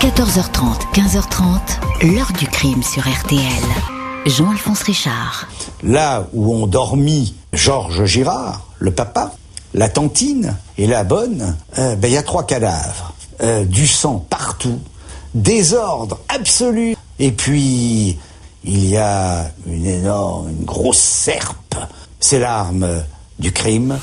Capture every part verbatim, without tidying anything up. quatorze heures trente, quinze heures trente, l'heure du crime sur R T L. Jean-Alphonse Richard. Là où ont dormi Georges Girard, le papa, la tantine et la bonne, euh, ben, y a trois cadavres. Euh, du sang partout, désordre absolu. Et puis, il y a une énorme, une grosse serpe. C'est l'arme du crime.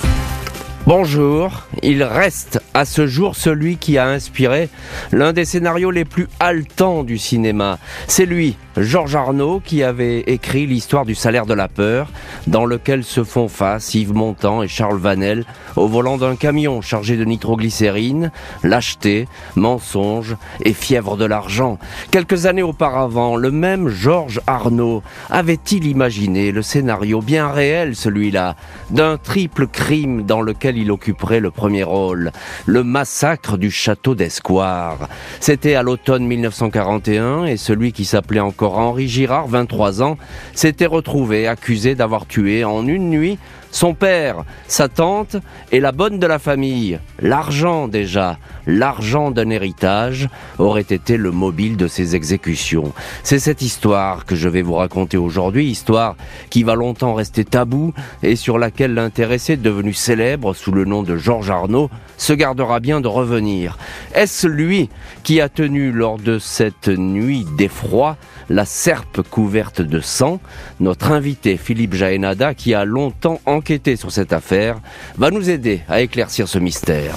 Bonjour, il reste à ce jour celui qui a inspiré l'un des scénarios les plus haletants du cinéma. C'est lui, Georges Arnaud, qui avait écrit l'histoire du salaire de la peur, dans lequel se font face Yves Montand et Charles Vanel au volant d'un camion chargé de nitroglycérine, lâcheté, mensonge et fièvre de l'argent. Quelques années auparavant, le même Georges Arnaud avait-il imaginé le scénario bien réel, celui-là, d'un triple crime dans lequel il occuperait le premier rôle, le massacre du château d'Escoire. C'était à l'automne mille neuf cent quarante et un et celui qui s'appelait encore Henri Girard, vingt-trois ans, s'était retrouvé accusé d'avoir tué en une nuit son père, sa tante et la bonne de la famille. L'argent déjà, l'argent d'un héritage aurait été le mobile de ces exécutions. C'est cette histoire que je vais vous raconter aujourd'hui, histoire qui va longtemps rester taboue et sur laquelle l'intéressé devenu célèbre sous le nom de Georges Arnaud se gardera bien de revenir. Est-ce lui qui a tenu lors de cette nuit d'effroi la serpe couverte de sang? Notre invité Philippe Jaénada, qui a longtemps enquêté sur cette affaire, va nous aider à éclaircir ce mystère.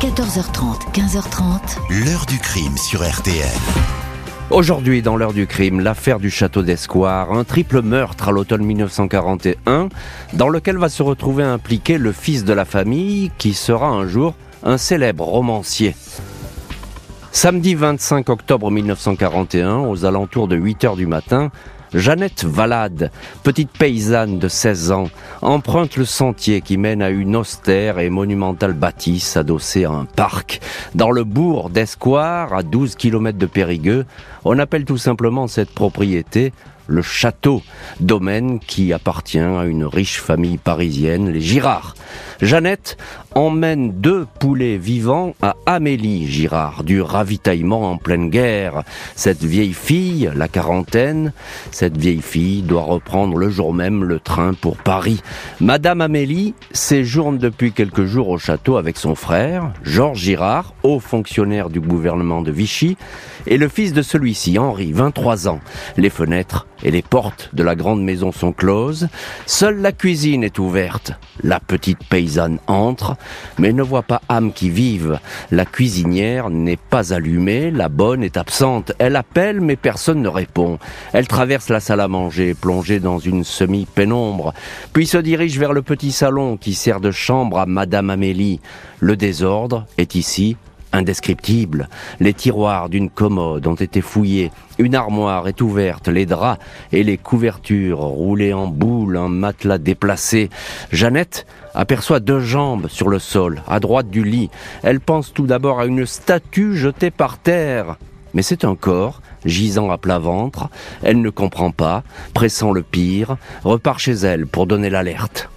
quatorze heures trente, quinze heures trente, l'heure du crime sur R T L. Aujourd'hui, dans l'heure du crime, l'affaire du château d'Escoire, un triple meurtre à l'automne mille neuf cent quarante et un, dans lequel va se retrouver impliqué le fils de la famille, qui sera un jour un célèbre romancier. Samedi vingt-cinq octobre mille neuf cent quarante et un, aux alentours de huit heures du matin, Jeannette Valade, petite paysanne de seize ans, emprunte le sentier qui mène à une austère et monumentale bâtisse adossée à un parc. Dans le bourg d'Escoire, à douze kilomètres de Périgueux, on appelle tout simplement cette propriété le château, domaine qui appartient à une riche famille parisienne, les Girard. Jeannette emmène deux poulets vivants à Amélie Girard, du ravitaillement en pleine guerre. Cette vieille fille, la quarantaine, cette vieille fille doit reprendre le jour même le train pour Paris. Madame Amélie séjourne depuis quelques jours au château avec son frère, Georges Girard, haut fonctionnaire du gouvernement de Vichy, et le fils de celui-ci, Henri, vingt-trois ans. Les fenêtres et les portes de la grande maison sont closes. Seule la cuisine est ouverte. La petite paysanne entre, mais ne voit pas âme qui vive. La cuisinière n'est pas allumée, la bonne est absente. Elle appelle, mais personne ne répond. Elle traverse la salle à manger, plongée dans une semi-pénombre, puis se dirige vers le petit salon qui sert de chambre à Madame Amélie. Le désordre est ici indescriptible. Les tiroirs d'une commode ont été fouillés. Une armoire est ouverte, les draps et les couvertures roulées en boule, un matelas déplacé. Jeannette aperçoit deux jambes sur le sol, à droite du lit. Elle pense tout d'abord à une statue jetée par terre. Mais c'est un corps, gisant à plat ventre. Elle ne comprend pas, pressant le pire, repart chez elle pour donner l'alerte.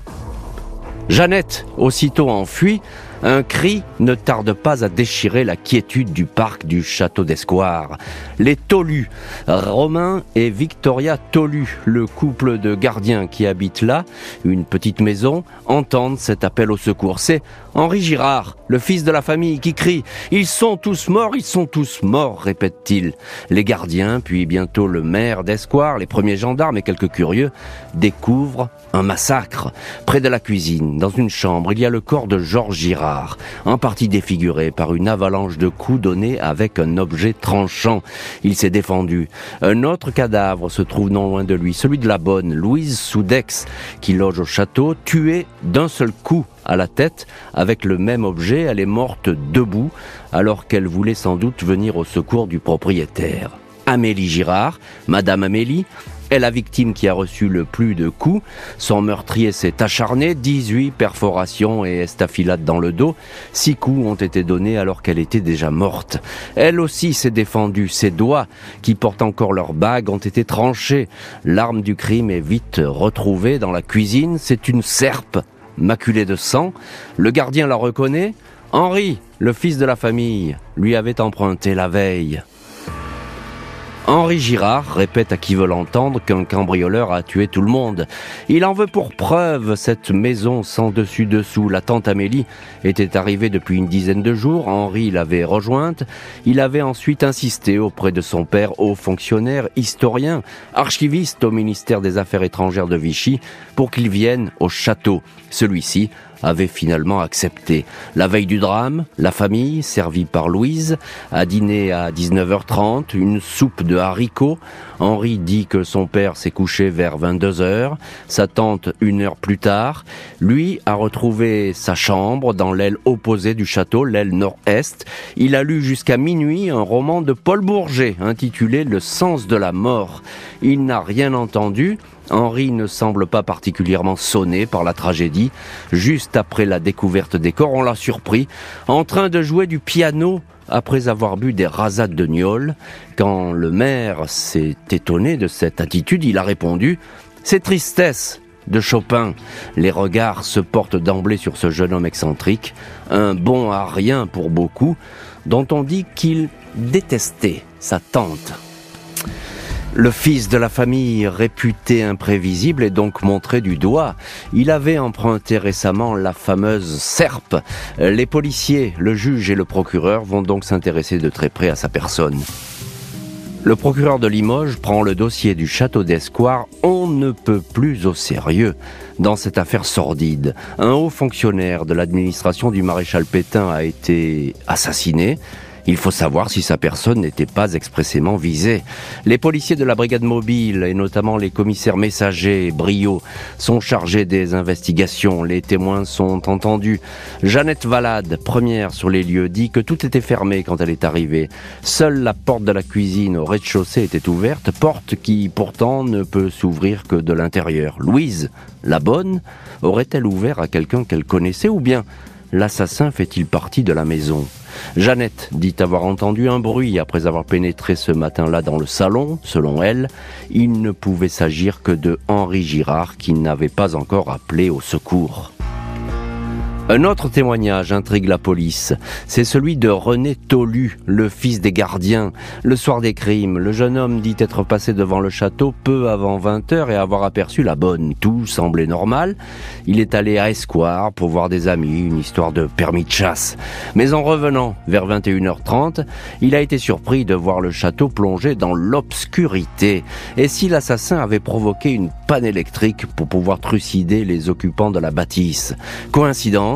Jeannette, aussitôt enfuie, un cri ne tarde pas à déchirer la quiétude du parc du château d'Escoire. Les Tolu, Romain et Victoria Tolus, le couple de gardiens qui habitent là, une petite maison, entendent cet appel au secours. C'est Henri Girard, le fils de la famille, qui crie « Ils sont tous morts, ils sont tous morts », répète-t-il. Les gardiens, puis bientôt le maire d'Escoire, les premiers gendarmes et quelques curieux, découvrent un massacre. Près de la cuisine, dans une chambre, il y a le corps de Georges Girard, en partie défiguré par une avalanche de coups donnés avec un objet tranchant. Il s'est défendu. Un autre cadavre se trouve non loin de lui, celui de la bonne, Louise Soudex, qui loge au château, tuée d'un seul coup à la tête avec le même objet. Elle est morte debout alors qu'elle voulait sans doute venir au secours du propriétaire. Amélie Girard, Madame Amélie, est la victime qui a reçu le plus de coups. Son meurtrier s'est acharné, dix-huit perforations et estafilades dans le dos. Six coups ont été donnés alors qu'elle était déjà morte. Elle aussi s'est défendue. Ses doigts, qui portent encore leur bague, ont été tranchés. L'arme du crime est vite retrouvée dans la cuisine. C'est une serpe maculée de sang. Le gardien la reconnaît. Henri, le fils de la famille, lui avait emprunté la veille. Henri Girard répète à qui veut l'entendre qu'un cambrioleur a tué tout le monde. Il en veut pour preuve cette maison sans dessus-dessous. La tante Amélie était arrivée depuis une dizaine de jours. Henri l'avait rejointe. Il avait ensuite insisté auprès de son père, haut fonctionnaire, historien, archiviste au ministère des Affaires étrangères de Vichy, pour qu'il vienne au château. Celui-ci avait finalement accepté. La veille du drame, la famille, servie par Louise, a dîné à dix-neuf heures trente, une soupe de haricots. Henri dit que son père s'est couché vers vingt-deux heures, sa tante une heure plus tard. Lui a retrouvé sa chambre dans l'aile opposée du château, l'aile nord-est. Il a lu jusqu'à minuit un roman de Paul Bourget, intitulé « Le sens de la mort ». Il n'a rien entendu. Henri ne semble pas particulièrement sonné par la tragédie. Juste après la découverte des corps, on l'a surpris en train de jouer du piano après avoir bu des rasades de gnôle. Quand le maire s'est étonné de cette attitude, il a répondu « C'est tristesse !» de Chopin. Les regards se portent d'emblée sur ce jeune homme excentrique, un bon à rien pour beaucoup, dont on dit qu'il détestait sa tante. Le fils de la famille, réputé imprévisible, est donc montré du doigt. Il avait emprunté récemment la fameuse serpe. Les policiers, le juge et le procureur vont donc s'intéresser de très près à sa personne. Le procureur de Limoges prend le dossier du château d'Escoire. On ne peut plus au sérieux dans cette affaire sordide. Un haut fonctionnaire de l'administration du maréchal Pétain a été assassiné. Il faut savoir si sa personne n'était pas expressément visée. Les policiers de la brigade mobile, et notamment les commissaires Messager et Brio, sont chargés des investigations. Les témoins sont entendus. Jeannette Valade, première sur les lieux, dit que tout était fermé quand elle est arrivée. Seule la porte de la cuisine au rez-de-chaussée était ouverte, porte qui pourtant ne peut s'ouvrir que de l'intérieur. Louise, la bonne, aurait-elle ouvert à quelqu'un qu'elle connaissait, ou bien l'assassin fait-il partie de la maison ? Jeannette dit avoir entendu un bruit après avoir pénétré ce matin-là dans le salon. Selon elle, il ne pouvait s'agir que de Henri Girard qui n'avait pas encore appelé au secours. Un autre témoignage intrigue la police. C'est celui de René Tolu, le fils des gardiens. Le soir des crimes, le jeune homme dit être passé devant le château peu avant vingt heures et avoir aperçu la bonne. Tout semblait normal. Il est allé à Escoire pour voir des amis, une histoire de permis de chasse. Mais en revenant vers vingt et une heures trente, il a été surpris de voir le château plongé dans l'obscurité. Et si l'assassin avait provoqué une panne électrique pour pouvoir trucider les occupants de la bâtisse? Coïncidence?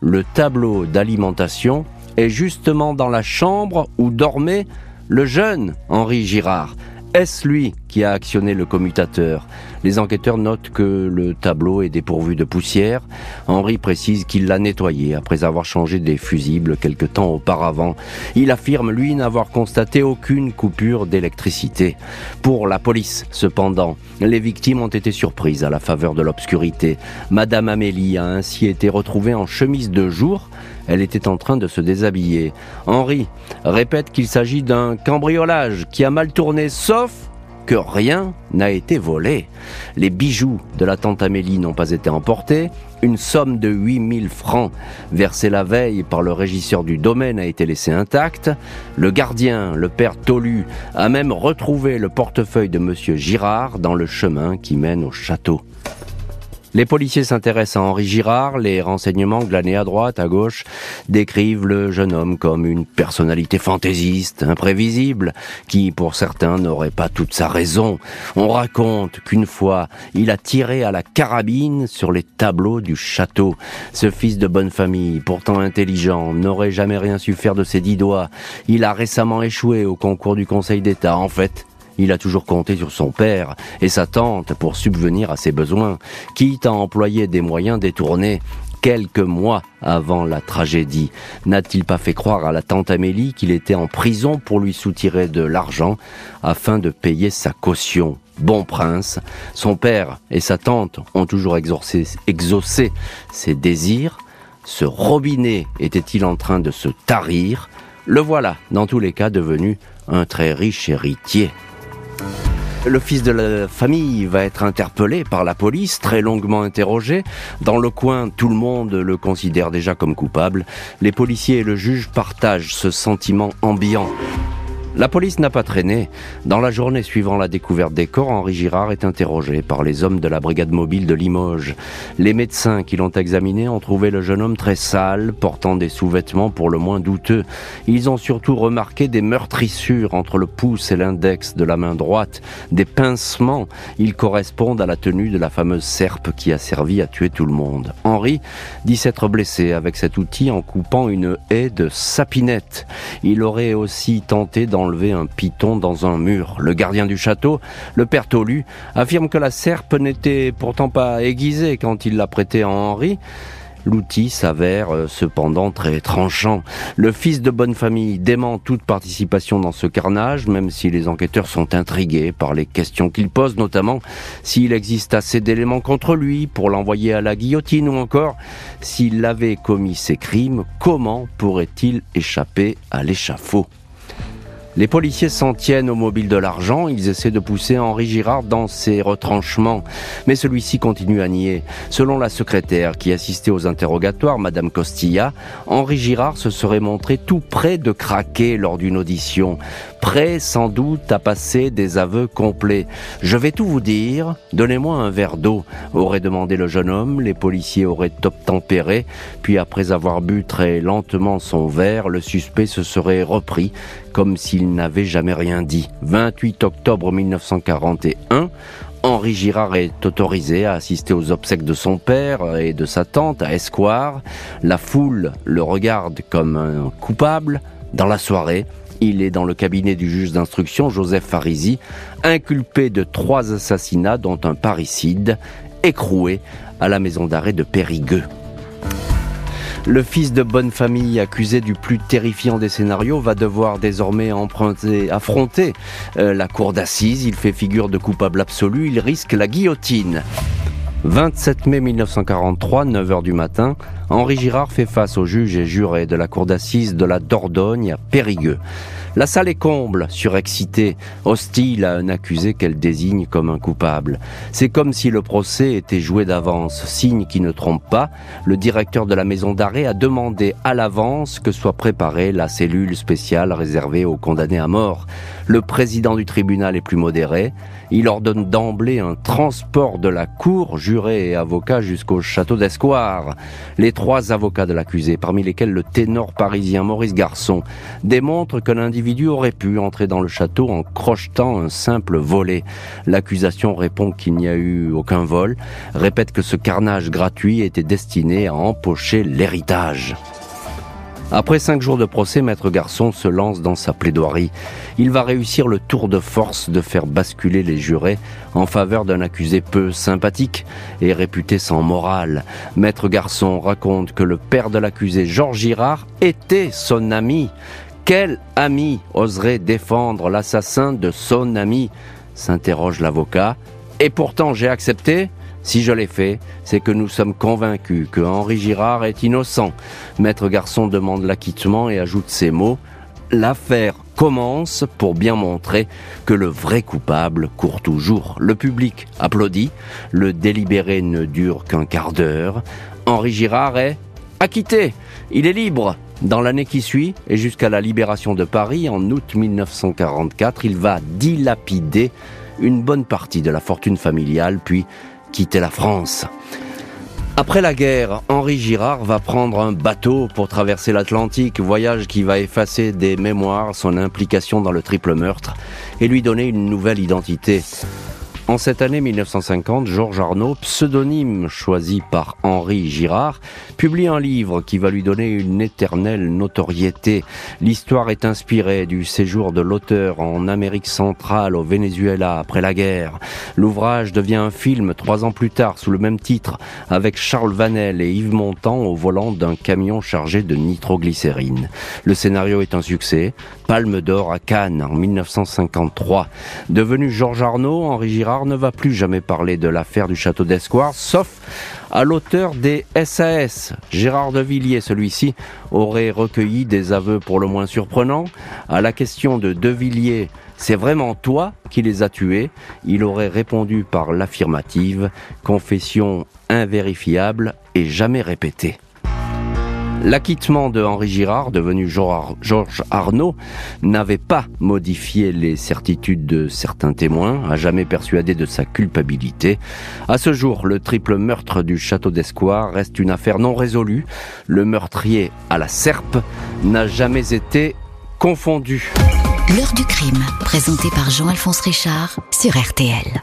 Le tableau d'alimentation est justement dans la chambre où dormait le jeune Henri Girard. Est-ce lui qui a actionné le commutateur ? Les enquêteurs notent que le tableau est dépourvu de poussière. Henri précise qu'il l'a nettoyé après avoir changé des fusibles quelque temps auparavant. Il affirme, lui, n'avoir constaté aucune coupure d'électricité. Pour la police, cependant, les victimes ont été surprises à la faveur de l'obscurité. Madame Amélie a ainsi été retrouvée en chemise de jour. Elle était en train de se déshabiller. Henri répète qu'il s'agit d'un cambriolage qui a mal tourné, sauf que rien n'a été volé. Les bijoux de la tante Amélie n'ont pas été emportés. Une somme de huit mille francs versée la veille par le régisseur du domaine a été laissée intacte. Le gardien, le père Tolu, a même retrouvé le portefeuille de Monsieur Girard dans le chemin qui mène au château. Les policiers s'intéressent à Henri Girard, les renseignements glanés à droite, à gauche, décrivent le jeune homme comme une personnalité fantaisiste, imprévisible, qui pour certains n'aurait pas toute sa raison. On raconte qu'une fois, il a tiré à la carabine sur les tableaux du château. Ce fils de bonne famille, pourtant intelligent, n'aurait jamais rien su faire de ses dix doigts. Il a récemment échoué au concours du Conseil d'État, en fait. Il a toujours compté sur son père et sa tante pour subvenir à ses besoins, quitte à employer des moyens détournés. Quelques mois avant la tragédie, n'a-t-il pas fait croire à la tante Amélie qu'il était en prison pour lui soutirer de l'argent afin de payer sa caution ? Bon prince, son père et sa tante ont toujours exaucé, exaucé ses désirs. Ce robinet était-il en train de se tarir ? Le voilà, dans tous les cas, devenu un très riche héritier. Le fils de la famille va être interpellé par la police, très longuement interrogé. Dans le coin, tout le monde le considère déjà comme coupable. Les policiers et le juge partagent ce sentiment ambiant. La police n'a pas traîné. Dans la journée suivant la découverte des corps, Henri Girard est interrogé par les hommes de la brigade mobile de Limoges. Les médecins qui l'ont examiné ont trouvé le jeune homme très sale, portant des sous-vêtements pour le moins douteux. Ils ont surtout remarqué des meurtrissures entre le pouce et l'index de la main droite, des pincements. Ils correspondent à la tenue de la fameuse serpe qui a servi à tuer tout le monde. Henri dit s'être blessé avec cet outil en coupant une haie de sapinette. Il aurait aussi tenté d'en enlever un piton dans un mur. Le gardien du château, le père Tolu, affirme que la serpe n'était pourtant pas aiguisée quand il l'a prêtée à Henri. L'outil s'avère cependant très tranchant. Le fils de bonne famille dément toute participation dans ce carnage, même si les enquêteurs sont intrigués par les questions qu'il pose, notamment s'il existe assez d'éléments contre lui pour l'envoyer à la guillotine, ou encore s'il avait commis ces crimes, comment pourrait-il échapper à l'échafaud ? Les policiers s'en tiennent au mobile de l'argent, ils essaient de pousser Henri Girard dans ses retranchements, mais celui-ci continue à nier. Selon la secrétaire qui assistait aux interrogatoires, Madame Costilla, Henri Girard se serait montré tout près de craquer lors d'une audition, prêt sans doute à passer des aveux complets. « Je vais tout vous dire, donnez-moi un verre d'eau », aurait demandé le jeune homme, les policiers auraient obtempéré, puis après avoir bu très lentement son verre, le suspect se serait repris, comme s'il Il n'avait jamais rien dit. vingt-huit octobre mille neuf cent quarante et un, Henri Girard est autorisé à assister aux obsèques de son père et de sa tante à Escoire. La foule le regarde comme un coupable. Dans la soirée, il est dans le cabinet du juge d'instruction, Joseph Farisi, inculpé de trois assassinats, dont un parricide, écroué à la maison d'arrêt de Périgueux. Le fils de bonne famille accusé du plus terrifiant des scénarios va devoir désormais emprunter, affronter euh, la cour d'assises. Il fait figure de coupable absolu, il risque la guillotine. vingt-sept mai mille neuf cent quarante-trois, neuf heures du matin, Henri Girard fait face aux juges et jurés de la cour d'assises de la Dordogne à Périgueux. La salle est comble, surexcitée, hostile à un accusé qu'elle désigne comme un coupable. C'est comme si le procès était joué d'avance, signe qui ne trompe pas. Le directeur de la maison d'arrêt a demandé à l'avance que soit préparée la cellule spéciale réservée aux condamnés à mort. Le président du tribunal est plus modéré. Il ordonne d'emblée un transport de la cour, jurés et avocats jusqu'au château d'Escoire. Les trois avocats de l'accusé, parmi lesquels le ténor parisien Maurice Garçon, démontrent que l'individu aurait pu entrer dans le château en crochetant un simple volet. L'accusation répond qu'il n'y a eu aucun vol, répète que ce carnage gratuit était destiné à empocher l'héritage. Après cinq jours de procès, Maître Garçon se lance dans sa plaidoirie. Il va réussir le tour de force de faire basculer les jurés en faveur d'un accusé peu sympathique et réputé sans morale. Maître Garçon raconte que le père de l'accusé, Georges Girard, était son ami. Quel ami oserait défendre l'assassin de son ami ? S'interroge l'avocat. Et pourtant, j'ai accepté ? Si je l'ai fait, c'est que nous sommes convaincus que Henri Girard est innocent. Maître Garçon demande l'acquittement et ajoute ces mots. L'affaire commence pour bien montrer que le vrai coupable court toujours. Le public applaudit. Le délibéré ne dure qu'un quart d'heure. Henri Girard est acquitté. Il est libre. Dans l'année qui suit, et jusqu'à la libération de Paris, en août mille neuf cent quarante-quatre, il va dilapider une bonne partie de la fortune familiale, puis quitter la France. Après la guerre, Henri Girard va prendre un bateau pour traverser l'Atlantique, voyage qui va effacer des mémoires son implication dans le triple meurtre et lui donner une nouvelle identité. En cette année mille neuf cent cinquante, Georges Arnaud, pseudonyme choisi par Henri Girard, publie un livre qui va lui donner une éternelle notoriété. L'histoire est inspirée du séjour de l'auteur en Amérique centrale, au Venezuela, après la guerre. L'ouvrage devient un film trois ans plus tard, sous le même titre, avec Charles Vanel et Yves Montand au volant d'un camion chargé de nitroglycérine. Le scénario est un succès. Palme d'or à Cannes en mille neuf cent cinquante-trois. Devenu Georges Arnaud, Henri Girard ne va plus jamais parler de l'affaire du château d'Escoire, sauf à l'auteur des S A S, Gérard de Villiers. Celui-ci aurait recueilli des aveux pour le moins surprenants. À la question de De Villiers, « C'est vraiment toi qui les as tués ?» il aurait répondu par l'affirmative, confession invérifiable et jamais répétée. L'acquittement de Henri Girard, devenu Georges Arnaud, n'avait pas modifié les certitudes de certains témoins, à jamais persuadés de sa culpabilité. À ce jour, le triple meurtre du Château d'Escoire reste une affaire non résolue. Le meurtrier à la serpe n'a jamais été confondu. L'heure du crime, présentée par Jean-Alphonse Richard sur R T L.